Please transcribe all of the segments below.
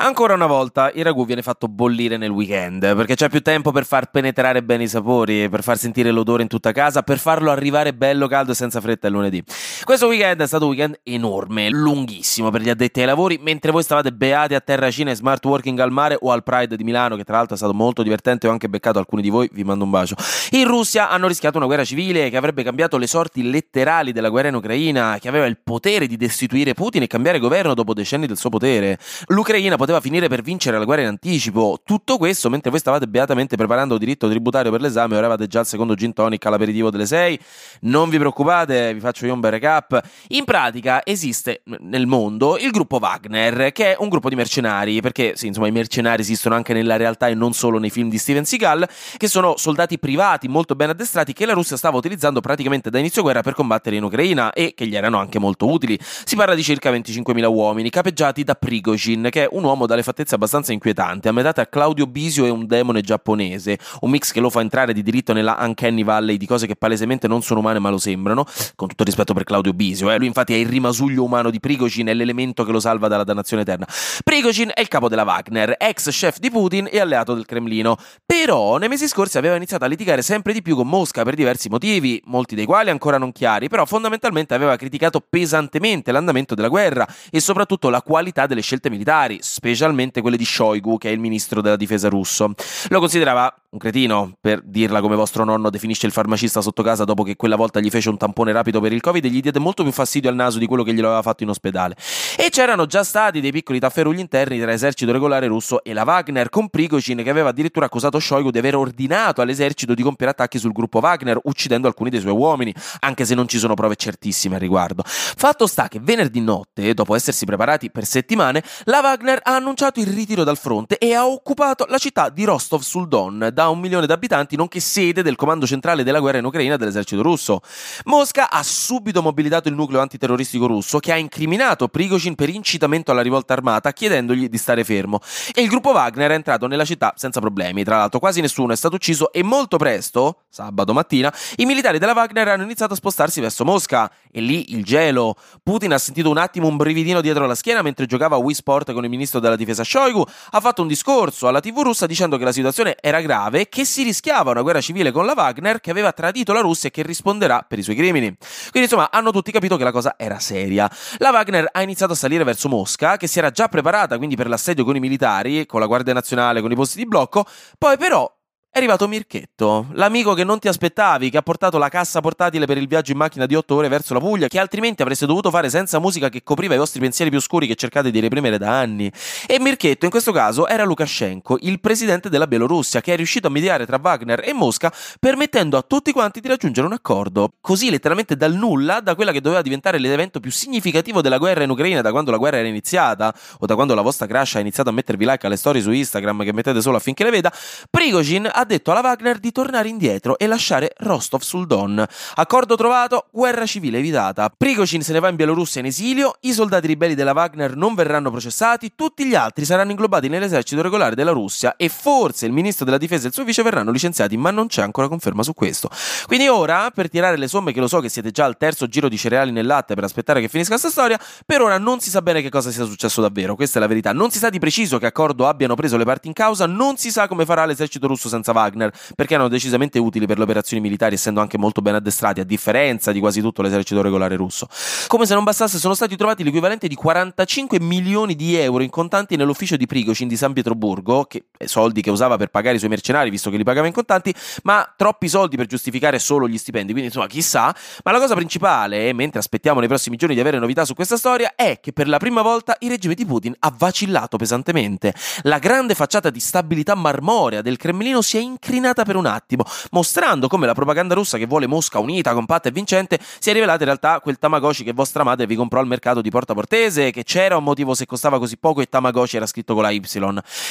Ancora una volta il ragù viene fatto bollire nel weekend, perché c'è più tempo per far penetrare bene i sapori, per far sentire l'odore in tutta casa, per farlo arrivare bello caldo e senza fretta il lunedì. Questo weekend è stato un weekend enorme, lunghissimo per gli addetti ai lavori, mentre voi stavate beati a Terracina e smart working al mare o al Pride di Milano, che tra l'altro è stato molto divertente e ho anche beccato alcuni di voi, vi mando un bacio. In Russia hanno rischiato una guerra civile che avrebbe cambiato le sorti letterali della guerra in Ucraina, che aveva il potere di destituire Putin e cambiare governo dopo decenni del suo potere. L'Ucraina poteva finire per vincere la guerra in anticipo. Tutto questo mentre voi stavate beatamente preparando il diritto tributario per l'esame, ora avevate già il secondo gin tonic all'aperitivo delle 6. Non vi preoccupate, vi faccio io un bel recap. In pratica esiste nel mondo il gruppo Wagner, che è un gruppo di mercenari, perché sì, insomma, i mercenari esistono anche nella realtà e non solo nei film di Steven Seagal, che sono soldati privati molto ben addestrati che la Russia stava utilizzando praticamente da inizio guerra per combattere in Ucraina e che gli erano anche molto utili. Si parla di circa 25.000 uomini capeggiati da Prigozhin, che è un uomo dalle fattezze abbastanza inquietanti, a metà tra Claudio Bisio e un demone giapponese, un mix che lo fa entrare di diritto nella Uncanny Valley di cose che palesemente non sono umane ma lo sembrano, con tutto rispetto per Claudio Bisio. Lui infatti è il rimasuglio umano di Prigozhin, è l'elemento che lo salva dalla dannazione eterna. Prigozhin è il capo della Wagner, ex chef di Putin e alleato del Cremlino, però nei mesi scorsi aveva iniziato a litigare sempre di più con Mosca per diversi motivi, molti dei quali ancora non chiari, però fondamentalmente aveva criticato pesantemente l'andamento della guerra e soprattutto la qualità delle scelte militari, specialmente quelle di Shoigu, che è il ministro della difesa russo. Lo considerava un cretino, per dirla come vostro nonno definisce il farmacista sotto casa dopo che quella volta gli fece un tampone rapido per il Covid e gli diede molto più fastidio al naso di quello che glielo aveva fatto in ospedale. E c'erano già stati dei piccoli tafferugli interni tra l'esercito regolare russo e la Wagner, con Prigozhin che aveva addirittura accusato Shoigu di aver ordinato all'esercito di compiere attacchi sul gruppo Wagner, uccidendo alcuni dei suoi uomini, anche se non ci sono prove certissime al riguardo. Fatto sta che venerdì notte, dopo essersi preparati per settimane, la Wagner ha annunciato il ritiro dal fronte e ha occupato la città di Rostov sul Don, da 1 milione di abitanti, nonché sede del comando centrale della guerra in Ucraina dell'esercito russo. Mosca ha subito mobilitato il nucleo antiterroristico russo, che ha incriminato Prigozhin per incitamento alla rivolta armata, chiedendogli di stare fermo. E il gruppo Wagner è entrato nella città senza problemi, tra l'altro quasi nessuno è stato ucciso e molto presto, sabato mattina, i militari della Wagner hanno iniziato a spostarsi verso Mosca e lì il gelo. Putin ha sentito un attimo un brividino dietro la schiena mentre giocava a Wii Sport con il ministro della difesa Shoigu, ha fatto un discorso alla TV russa dicendo che la situazione era grave, che si rischiava una guerra civile con la Wagner, che aveva tradito la Russia e che risponderà per i suoi crimini. Quindi insomma hanno tutti capito che la cosa era seria. La Wagner ha iniziato a salire verso Mosca, che si era già preparata quindi per l'assedio con i militari, con la Guardia Nazionale, con i posti di blocco. Poi però è arrivato Mirchetto, l'amico che non ti aspettavi, che ha portato la cassa portatile per il viaggio in macchina di 8 ore verso la Puglia, che altrimenti avreste dovuto fare senza musica che copriva i vostri pensieri più scuri che cercate di reprimere da anni. E Mirchetto in questo caso era Lukashenko, il presidente della Bielorussia, che è riuscito a mediare tra Wagner e Mosca, permettendo a tutti quanti di raggiungere un accordo. Così letteralmente dal nulla, da quella che doveva diventare l'evento più significativo della guerra in Ucraina da quando la guerra era iniziata, o da quando la vostra crush ha iniziato a mettervi like alle storie su Instagram che mettete solo affinché le veda, Prigozhin ha detto alla Wagner di tornare indietro e lasciare Rostov sul Don. Accordo trovato, guerra civile evitata. Prigozhin se ne va in Bielorussia in esilio, i soldati ribelli della Wagner non verranno processati, tutti gli altri saranno inglobati nell'esercito regolare della Russia e forse il ministro della difesa e il suo vice verranno licenziati, ma non c'è ancora conferma su questo. Quindi ora, per tirare le somme, che lo so che siete già al terzo giro di cereali nel latte per aspettare che finisca questa storia, per ora non si sa bene che cosa sia successo davvero, questa è la verità. Non si sa di preciso che accordo abbiano preso le parti in causa, non si sa come farà l'esercito russo senza Wagner, perché erano decisamente utili per le operazioni militari, essendo anche molto ben addestrati, a differenza di quasi tutto l'esercito regolare russo. Come se non bastasse, sono stati trovati l'equivalente di 45 milioni di euro in contanti nell'ufficio di Prigozhin di San Pietroburgo, che soldi che usava per pagare i suoi mercenari, visto che li pagava in contanti, ma troppi soldi per giustificare solo gli stipendi, quindi insomma chissà. Ma la cosa principale, mentre aspettiamo nei prossimi giorni di avere novità su questa storia, è che per la prima volta il regime di Putin ha vacillato pesantemente. La grande facciata di stabilità marmorea del Cremlino si è incrinata per un attimo, mostrando come la propaganda russa che vuole Mosca unita, compatta e vincente si è rivelata in realtà quel Tamagotchi che vostra madre vi comprò al mercato di Porta Portese, che c'era un motivo se costava così poco e Tamagotchi era scritto con la Y.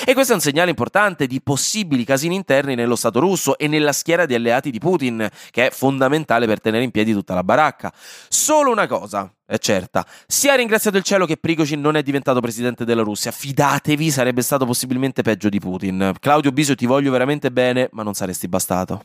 E questo è un segnale importante di possibili casini interni nello Stato russo e nella schiera di alleati di Putin, che è fondamentale per tenere in piedi tutta la baracca. Solo una cosa è certa, sia ringraziato il cielo che Prigozhin non è diventato presidente della Russia, fidatevi, sarebbe stato possibilmente peggio di Putin. Claudio Bisio, ti voglio veramente bene, ma non saresti bastato.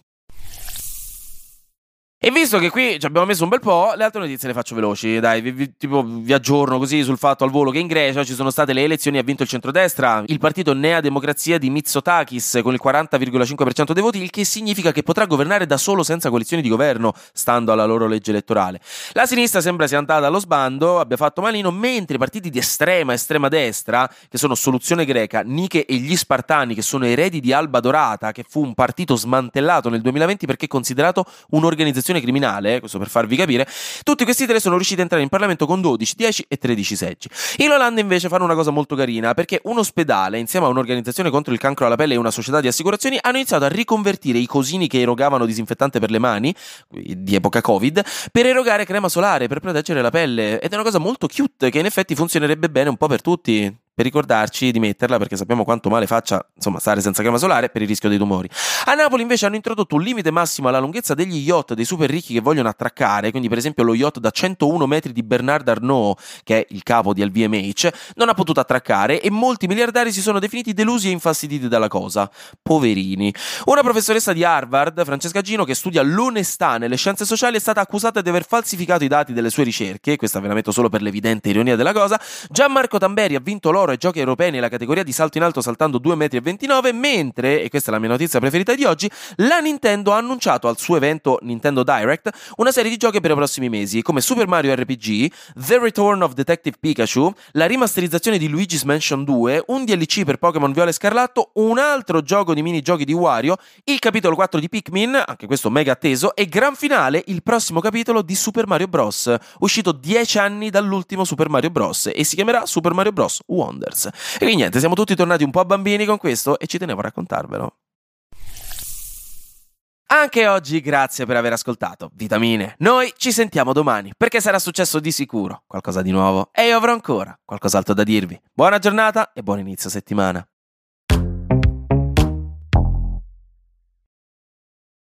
E visto che qui ci abbiamo messo un bel po', le altre notizie le faccio veloci, dai, vi aggiorno così sul fatto al volo che in Grecia ci sono state le elezioni e ha vinto il centrodestra, il partito Nea Democrazia di Mitsotakis con il 40,5% dei voti, il che significa che potrà governare da solo senza coalizioni di governo, stando alla loro legge elettorale. La sinistra sembra sia andata allo sbando, abbia fatto malino, mentre i partiti di estrema destra, che sono Soluzione Greca, Nike e gli Spartani, che sono eredi di Alba Dorata, che fu un partito smantellato nel 2020 perché considerato un'organizzazione criminale, questo per farvi capire, tutti questi tre sono riusciti a entrare in Parlamento con 12, 10 e 13 seggi. In Olanda invece fanno una cosa molto carina, perché un ospedale insieme a un'organizzazione contro il cancro alla pelle e una società di assicurazioni hanno iniziato a riconvertire i cosini che erogavano disinfettante per le mani di epoca Covid per erogare crema solare per proteggere la pelle, ed è una cosa molto cute che in effetti funzionerebbe bene un po' per tutti, per ricordarci di metterla, perché sappiamo quanto male faccia, insomma, stare senza crema solare per il rischio dei tumori. A Napoli invece hanno introdotto un limite massimo alla lunghezza degli yacht dei super ricchi che vogliono attraccare, quindi per esempio lo yacht da 101 metri di Bernard Arnault, che è il capo di LVMH, non ha potuto attraccare e molti miliardari si sono definiti delusi e infastiditi dalla cosa. Poverini. Una professoressa di Harvard, Francesca Gino, che studia l'onestà nelle scienze sociali, è stata accusata di aver falsificato i dati delle sue ricerche, questa ve la metto solo per l'evidente ironia della cosa. Gianmarco Tamberi ha vinto l'oro ai giochi europei nella categoria di salto in alto saltando 2,29 metri, mentre, e questa è la mia notizia preferita di oggi, la Nintendo ha annunciato al suo evento Nintendo Direct una serie di giochi per i prossimi mesi, come Super Mario RPG, The Return of Detective Pikachu, la rimasterizzazione di Luigi's Mansion 2, un DLC per Pokémon Viola e Scarlatto, un altro gioco di minigiochi di Wario, il capitolo 4 di Pikmin, anche questo mega atteso, e gran finale il prossimo capitolo di Super Mario Bros, uscito 10 anni dall'ultimo Super Mario Bros, e si chiamerà Super Mario Bros Wonder. E quindi niente, siamo tutti tornati un po' bambini con questo e ci tenevo a raccontarvelo. Anche oggi grazie per aver ascoltato Vitamine. Noi ci sentiamo domani, perché sarà successo di sicuro qualcosa di nuovo e io avrò ancora qualcos'altro da dirvi. Buona giornata e buon inizio settimana.